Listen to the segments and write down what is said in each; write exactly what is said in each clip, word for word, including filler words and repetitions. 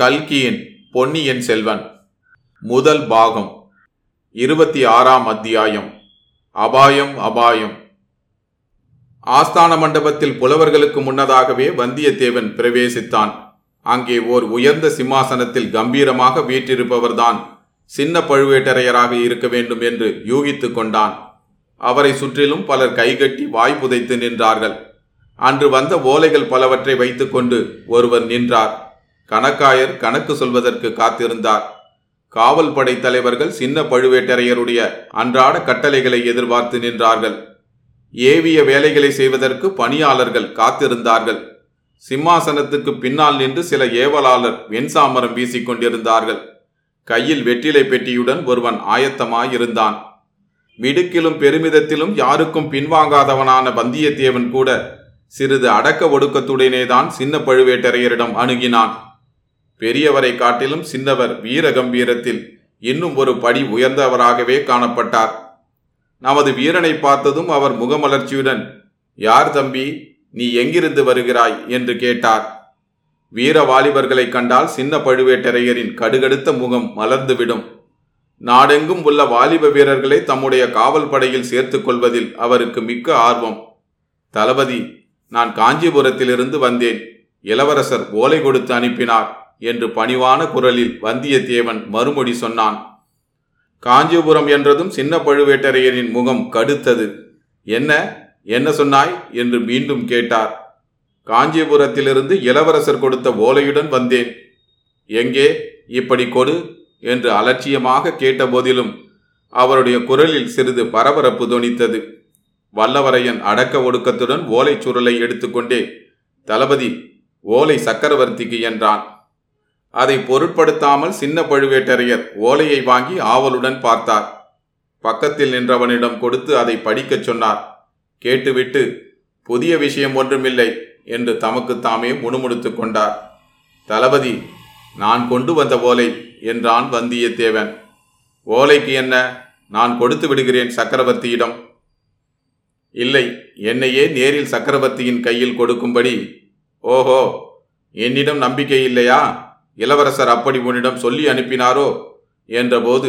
கல்கியின் பொன்னியின் செல்வன் முதல் பாகம் இருபத்தி ஆறாம் அத்தியாயம். அபாயம் அபாயம். ஆஸ்தான மண்டபத்தில் புலவர்களுக்கு முன்னதாகவே வந்தியத்தேவன் பிரவேசித்தான். அங்கே ஓர் உயர்ந்த சிம்மாசனத்தில் கம்பீரமாக வீற்றிருப்பவர்தான் சின்ன பழுவேட்டரையராக இருக்க வேண்டும் என்று யூகித்து கொண்டான். அவரை சுற்றிலும் பலர் கைகட்டி வாய் புதைத்து நின்றார்கள். அன்று வந்த ஓலைகள் பலவற்றை வைத்துக்கொண்டு ஒருவர் நின்றார். கணக்காயர் கணக்கு சொல்வதற்கு காத்திருந்தார். காவல் படை தலைவர்கள் சின்ன பழுவேட்டரையருடைய அன்றாட கட்டளைகளை எதிர்பார்த்து நின்றார்கள். ஏவிய வேலைகளை செய்வதற்கு பணியாளர்கள் காத்திருந்தார்கள். சிம்மாசனத்துக்கு பின்னால் நின்று சில ஏவலாளர் வெண்சாமரம் வீசிக்கொண்டிருந்தார்கள். கையில் வெற்றிலை பெட்டியுடன் ஒருவன் ஆயத்தமாயிருந்தான். மிடுக்கிலும் பெருமிதத்திலும் யாருக்கும் பின்வாங்காதவனான வந்தியத்தேவன் கூட சிறிது அடக்க ஒடுக்கத்துடனேதான் சின்ன பழுவேட்டரையரிடம் அணுகினான். பெரியவரை காட்டிலும் சின்னவர் வீரகம்பீரத்தில் இன்னும் ஒரு படி உயர்ந்தவராகவே காணப்பட்டார். நமது வீரனை பார்த்ததும் அவர் முகமலர்ச்சியுடன், யார் தம்பி, நீ எங்கிருந்து வருகிறாய் என்று கேட்டார். வீர வாலிபர்களை கண்டால் சின்ன பழுவேட்டரையரின் கடுகடுத்த முகம் மலர்ந்துவிடும். நாடெங்கும் உள்ள வாலிப வீரர்களை தம்முடைய காவல் படையில் சேர்த்து கொள்வதில் அவருக்கு மிக்க ஆர்வம். தளபதி, நான் காஞ்சிபுரத்திலிருந்து வந்தேன். இளவரசர் ஓலை கொடுத்து அனுப்பினார் என்று பணிவான குரலில் வந்தியத்தேவன் மறுமொழி சொன்னான். காஞ்சிபுரம் என்றதும் சின்ன பழுவேட்டரையரின் முகம் கடுத்தது. என்ன என்ன சொன்னாய் என்று மீண்டும் கேட்டார். காஞ்சிபுரத்திலிருந்து இளவரசர் கொடுத்த ஓலையுடன் வந்தேன். எங்கே, இப்படி கொடு என்று அலட்சியமாக கேட்டபோதிலும் அவருடைய குரலில் சிறிது பரபரப்பு தொனித்தது. வல்லவரையன் அடக்க ஒடுக்கத்துடன் ஓலை சுருளை எடுத்துக்கொண்டே, தளபதி, ஓலை சக்கரவர்த்திக்கு என்றான். அதை பொருட்படுத்தாமல் சின்ன பழுவேட்டரையர் ஓலையை வாங்கி ஆவலுடன் பார்த்தார். பக்கத்தில் நின்றவனிடம் கொடுத்து அதை படிக்கச் சொன்னார். கேட்டுவிட்டு, புதிய விஷயம் ஒன்றுமில்லை என்று தமக்குத்தாமே முணுமுணுத்து கொண்டார். தளபதி, நான் கொண்டு வந்த ஓலை என்றான் வந்தியத்தேவன். ஓலைக்கு என்ன, நான் கொடுத்து விடுகிறேன் சக்கரவர்த்தியிடம். இல்லை, என்னையே நேரில் சக்கரவர்த்தியின் கையில் கொடுக்கும்படி. ஓஹோ, என்னிடம் நம்பிக்கை இல்லையா? இளவரசர் அப்படி உன்னிடம் சொல்லி அனுப்பினாரோ என்றபோது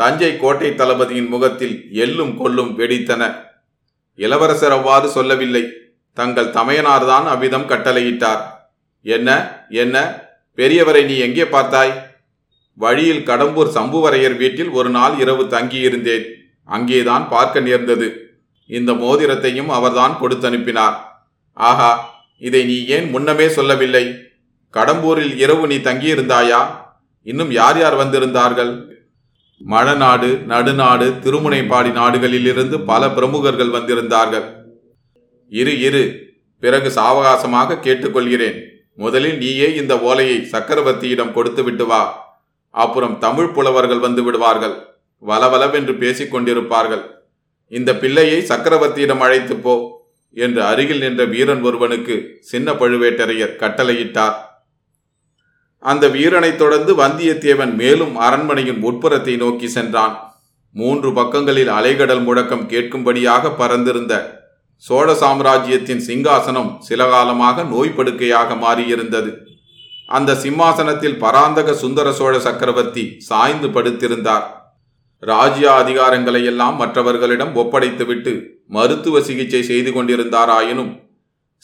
தஞ்சை கோட்டை தளபதியின் முகத்தில் எள்ளும் கொள்ளும் வெடித்தன. இளவரசர் அவ்வாறு சொல்லவில்லை. தங்கள் தமையனார்தான் அவ்விதம் கட்டளையிட்டார். என்ன என்ன பெரியவரை நீ எங்கே பார்த்தாய்? வழியில் கடம்பூர் சம்புவரையர் வீட்டில் ஒரு நாள் இரவு தங்கியிருந்தேன். அங்கேதான் பார்க்க நேர்ந்தது. இந்த மோதிரத்தையும் அவர்தான் கொடுத்தனுப்பினார். ஆஹா, இதை நீ ஏன் முன்னமே சொல்லவில்லை? கடம்பூரில் இரவு நீ தங்கியிருந்தாயா? இன்னும் யார் யார் வந்திருந்தார்கள்? மழைநாடு, நடுநாடு, திருமுனைப்பாடி நாடுகளிலிருந்து பல பிரமுகர்கள் வந்திருந்தார்கள். இரு இரு பிறகு சாவகாசமாக கேட்டுக்கொள்கிறேன். முதலில் நீயே இந்த ஓலையை சக்கரவர்த்தியிடம் கொடுத்துவிட்டு வா. அப்புறம் தமிழ் புலவர்கள் வந்து விடுவார்கள். வலவலவென்று பேசிக்கொண்டிருப்பார்கள். இந்த பிள்ளையை சக்கரவர்த்தியிடம் அழைத்து போ என்று அருகில் நின்ற வீரன் ஒருவனுக்கு சின்ன பழுவேட்டரையர் கட்டளையிட்டார். அந்த வீரனை தொடர்ந்து வந்தியத்தேவன் மேலும் அரண்மனையின் உட்புறத்தை நோக்கி சென்றான். மூன்று பக்கங்களில் அலைகடல் முழக்கம் கேட்கும்படியாக பறந்திருந்த சோழ சாம்ராஜ்யத்தின் சிங்காசனம் சில காலமாக நோய்படுக்கையாக மாறியிருந்தது. அந்த சிம்மாசனத்தில் பராந்தக சுந்தர சோழ சக்கரவர்த்தி சாய்ந்து படுத்திருந்தார். ராஜ்ய அதிகாரங்களை எல்லாம் மற்றவர்களிடம் ஒப்படைத்துவிட்டு மருத்துவ சிகிச்சை செய்து கொண்டிருந்தாராயினும்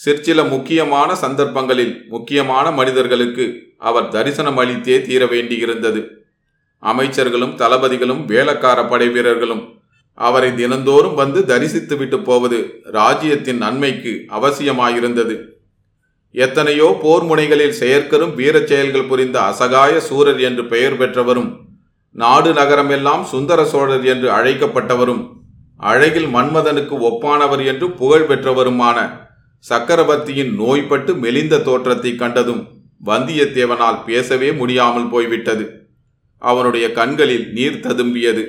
சிற்சில முக்கியமான சந்தர்ப்பங்களில் முக்கியமான மனிதர்களுக்கு அவர் தரிசனம் அளித்தே தீர வேண்டியிருந்தது. அமைச்சர்களும் தளபதிகளும் வேளக்கார படை வீரர்களும் அவரை தினந்தோறும் வந்து தரிசித்துவிட்டு போவது ராஜ்யத்தின் நன்மைக்கு அவசியமாயிருந்தது. எத்தனையோ போர் முனைகளில் செயற்கரும் வீரச் செயல்கள் புரிந்த அசகாய சூரர் என்று பெயர் பெற்றவரும் நாடு நகரமெல்லாம் சுந்தர சோழர் என்று அழைக்கப்பட்டவரும் அழகில் மன்மதனுக்கு ஒப்பானவர் என்று புகழ் பெற்றவருமான சக்கரவர்த்தியின் நோய்பட்டு மெலிந்த தோற்றத்தை கண்டதும் வந்தியத்தேவனால் பேசவே முடியாமல் போய்விட்டது. அவனுடைய கண்களில் நீர் ததும்பியது.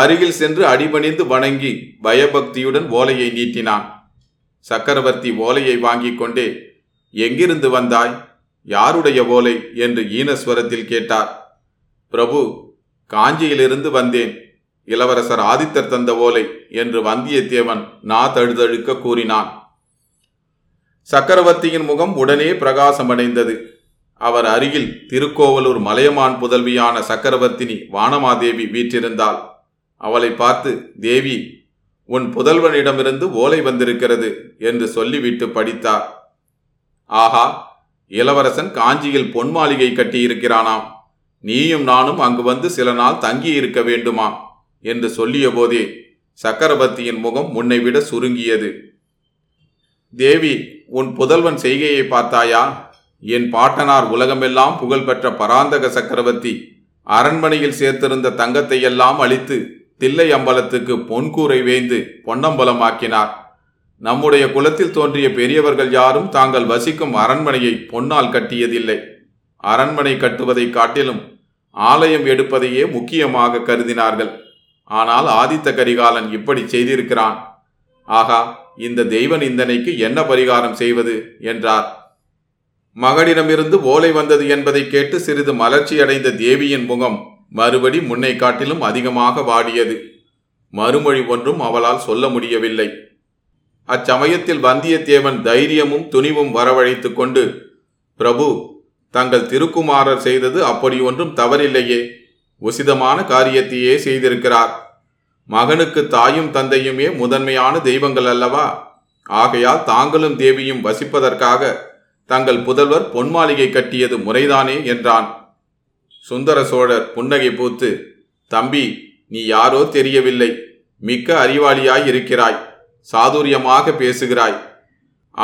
அருகில் சென்று அடிபணிந்து வணங்கி பயபக்தியுடன் ஓலையை நீட்டினான். சக்கரவர்த்தி ஓலையை வாங்கி கொண்டே, எங்கிருந்து வந்தாய், யாருடைய ஓலை என்று ஈனஸ்வரத்தில் கேட்டார். பிரபு, காஞ்சியிலிருந்து வந்தேன். இளவரசர் ஆதித்தர் தந்த ஓலை என்று வந்தியத்தேவன் நா தழுதழுக்க கூறினான். சக்கரவர்த்தியின் முகம் உடனே பிரகாசமடைந்தது. அவர் அருகில் திருக்கோவலூர் மலையமான் புதல்வியான சக்கரவர்த்தினி வானமாதேவி வீற்றிருந்தாள். அவளை பார்த்து, தேவி, உன் புதல்வனிடமிருந்து ஓலை வந்திருக்கிறது என்று சொல்லிவிட்டு படித்தார். ஆஹா, இளவரசன் காஞ்சியில் பொன் மாளிகை கட்டியிருக்கிறானாம். நீயும் நானும் அங்கு வந்து சில நாள் தங்கியிருக்க வேண்டுமா என்று சொல்லிய போதே சக்கரவர்த்தியின் முகம் முன்னை விட சுருங்கியது. தேவி, உன் புதல்வன் செய்கையை பார்த்தாயா? என் பாட்டனார் உலகமெல்லாம் புகழ்பெற்ற பராந்தக சக்கரவர்த்தி அரண்மனையில் சேர்த்திருந்த தங்கத்தையெல்லாம் அழித்து தில்லை அம்பலத்துக்கு பொன்கூரை வேய்ந்து பொன்னம்பலமாக்கினார். நம்முடைய குலத்தில் தோன்றிய பெரியவர்கள் யாரும் தாங்கள் வசிக்கும் அரண்மனையை பொன்னால் கட்டியதில்லை. அரண்மனை கட்டுவதை காட்டிலும் ஆலயம் எடுப்பதையே முக்கியமாக கருதினார்கள். ஆனால் ஆதித்த கரிகாலன் இப்படி செய்திருக்கிறான். ஆகா, இந்த தெய்வ நிந்தனைக்கு என்ன பரிகாரம் செய்வது என்றார். மகனிடமிருந்து ஓலை வந்தது என்பதை கேட்டு சிறிது மலர்ச்சியடைந்த தேவியின் முகம் மறுபடி முன்னை காட்டிலும் அதிகமாக வாடியது. மறுமொழி ஒன்றும் அவளால் சொல்ல முடியவில்லை. அச்சமயத்தில் வந்தியத்தேவன் தைரியமும் துணிவும் வரவழைத்து கொண்டு, பிரபு, தங்கள் திருக்குமாரர் செய்தது அப்படி ஒன்றும் தவறில்லையே, உசிதமான காரியத்தையே செய்திருக்கிறார். மகனுக்கு தாயும் தந்தையுமே முதன்மையான தெய்வங்கள் அல்லவா? ஆகையால் தாங்களும் தேவியும் வசிப்பதற்காக தங்கள் புதல்வர் பொன் மாளிகை கட்டியது முறைதானே என்றான். சுந்தர சோழர் புன்னகை பூத்து, தம்பி, நீ யாரோ தெரியவில்லை, மிக்க அறிவாளியாய் இருக்கிறாய், சாதுரியமாக பேசுகிறாய்.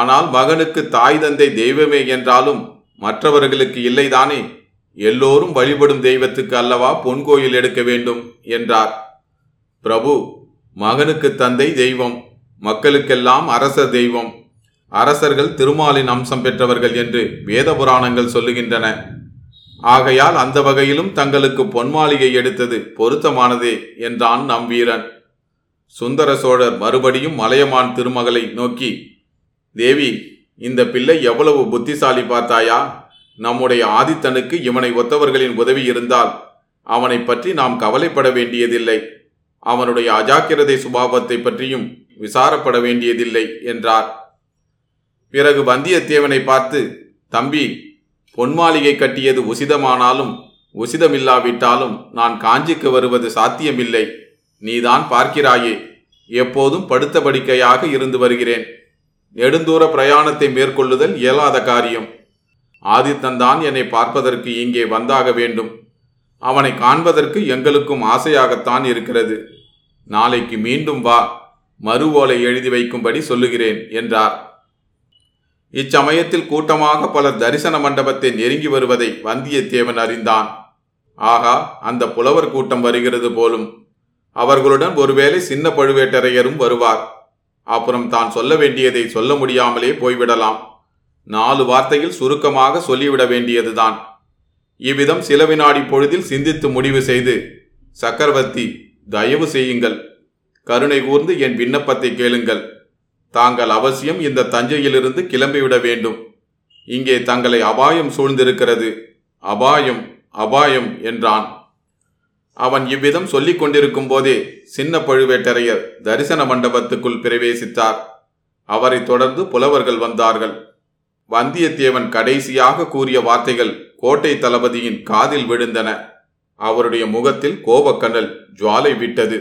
ஆனால் மகனுக்கு தாய் தந்தை தெய்வமே என்றாலும் மற்றவர்களுக்கு இல்லைதானே? எல்லோரும் வழிபடும் தெய்வத்துக்கு அல்லவா பொன் கோயில் எடுக்க வேண்டும் என்றார். பிரபு, மகனுக்கு தந்தை தெய்வம், மக்களுக்கெல்லாம் அரசர் தெய்வம். அரசர்கள் திருமாலின் அம்சம் பெற்றவர்கள் என்று வேத புராணங்கள் சொல்லுகின்றன. ஆகையால் அந்த வகையிலும் தங்களுக்கு பொன்மாளிகை எடுத்தது பொருத்தமானதே என்றான் நம் வீரன். சுந்தர சோழர் மறுபடியும் மலையமான் திருமகளை நோக்கி, தேவி, இந்த பிள்ளை எவ்வளவு புத்திசாலி பார்த்தாயா? நம்முடைய ஆதித்தனுக்கு இவனை ஒத்தவர்களின் உதவி இருந்தால் அவனை பற்றி நாம் கவலைப்பட வேண்டியதில்லை. அவனுடைய அஜாக்கிரதை சுபாவத்தை பற்றியும் விசாரப்பட வேண்டியதில்லை என்றார். பிறகு வந்தியத்தேவனை பார்த்து, தம்பி, பொன்மாளிகை கட்டியது உசிதமானாலும் உசிதமில்லாவிட்டாலும் நான் காஞ்சிக்கு வருவது சாத்தியமில்லை. நீதான் பார்க்கிறாயே, எப்போதும் படுத்த படுக்கையாக இருந்து வருகிறேன். நெடுந்தூர பிரயாணத்தை மேற்கொள்ளுதல் இயலாத காரியம். ஆதித்தந்தான் என்னை பார்ப்பதற்கு இங்கே வந்தாக வேண்டும். அவனை காண்பதற்கு எங்களுக்கும் ஆசையாகத்தான் இருக்கிறது. நாளைக்கு மீண்டும் வா, மறு ஓலை எழுதி வைக்கும்படி சொல்லுகிறேன் என்றார். இச்சமயத்தில் கூட்டமாக பலர் தரிசன மண்டபத்தை நெருங்கி வருவதை வந்தியத்தேவன் அறிந்தான். ஆகா, அந்த புலவர் கூட்டம் வருகிறது போலும். அவர்களுடன் ஒருவேளை சின்ன பழுவேட்டரையரும் வருவார். அப்புறம் தான் சொல்ல வேண்டியதை சொல்ல முடியாமலே போய்விடலாம். நாலு வார்த்தையில் சுருக்கமாக சொல்லிவிட வேண்டியதுதான். இவ்விதம் சில வினாடி பொழுதில் சிந்தித்து முடிவு செய்து, சக்கரவர்த்தி, தயவு செய்யுங்கள், கருணை கூர்ந்து என் விண்ணப்பத்தை கேளுங்கள். தாங்கள் அவசியம் இந்த தஞ்சையிலிருந்து கிளம்பிவிட வேண்டும். இங்கே தங்களை அபாயம் சூழ்ந்திருக்கிறது. அபாயம், அபாயம் என்றான். அவன் இவ்விதம் சொல்லிக் கொண்டிருக்கும் போதே சின்ன பழுவேட்டரையர் தரிசன மண்டபத்துக்குள் பிரவேசித்தார். அவரை தொடர்ந்து புலவர்கள் வந்தார்கள். வந்தியத்தேவன் கடைசியாக கூறிய வார்த்தைகள் கோட்டை தளபதியின் காதில் விழுந்தன. அவருடைய முகத்தில் கோபக்கனல் ஜுவாலை விட்டது.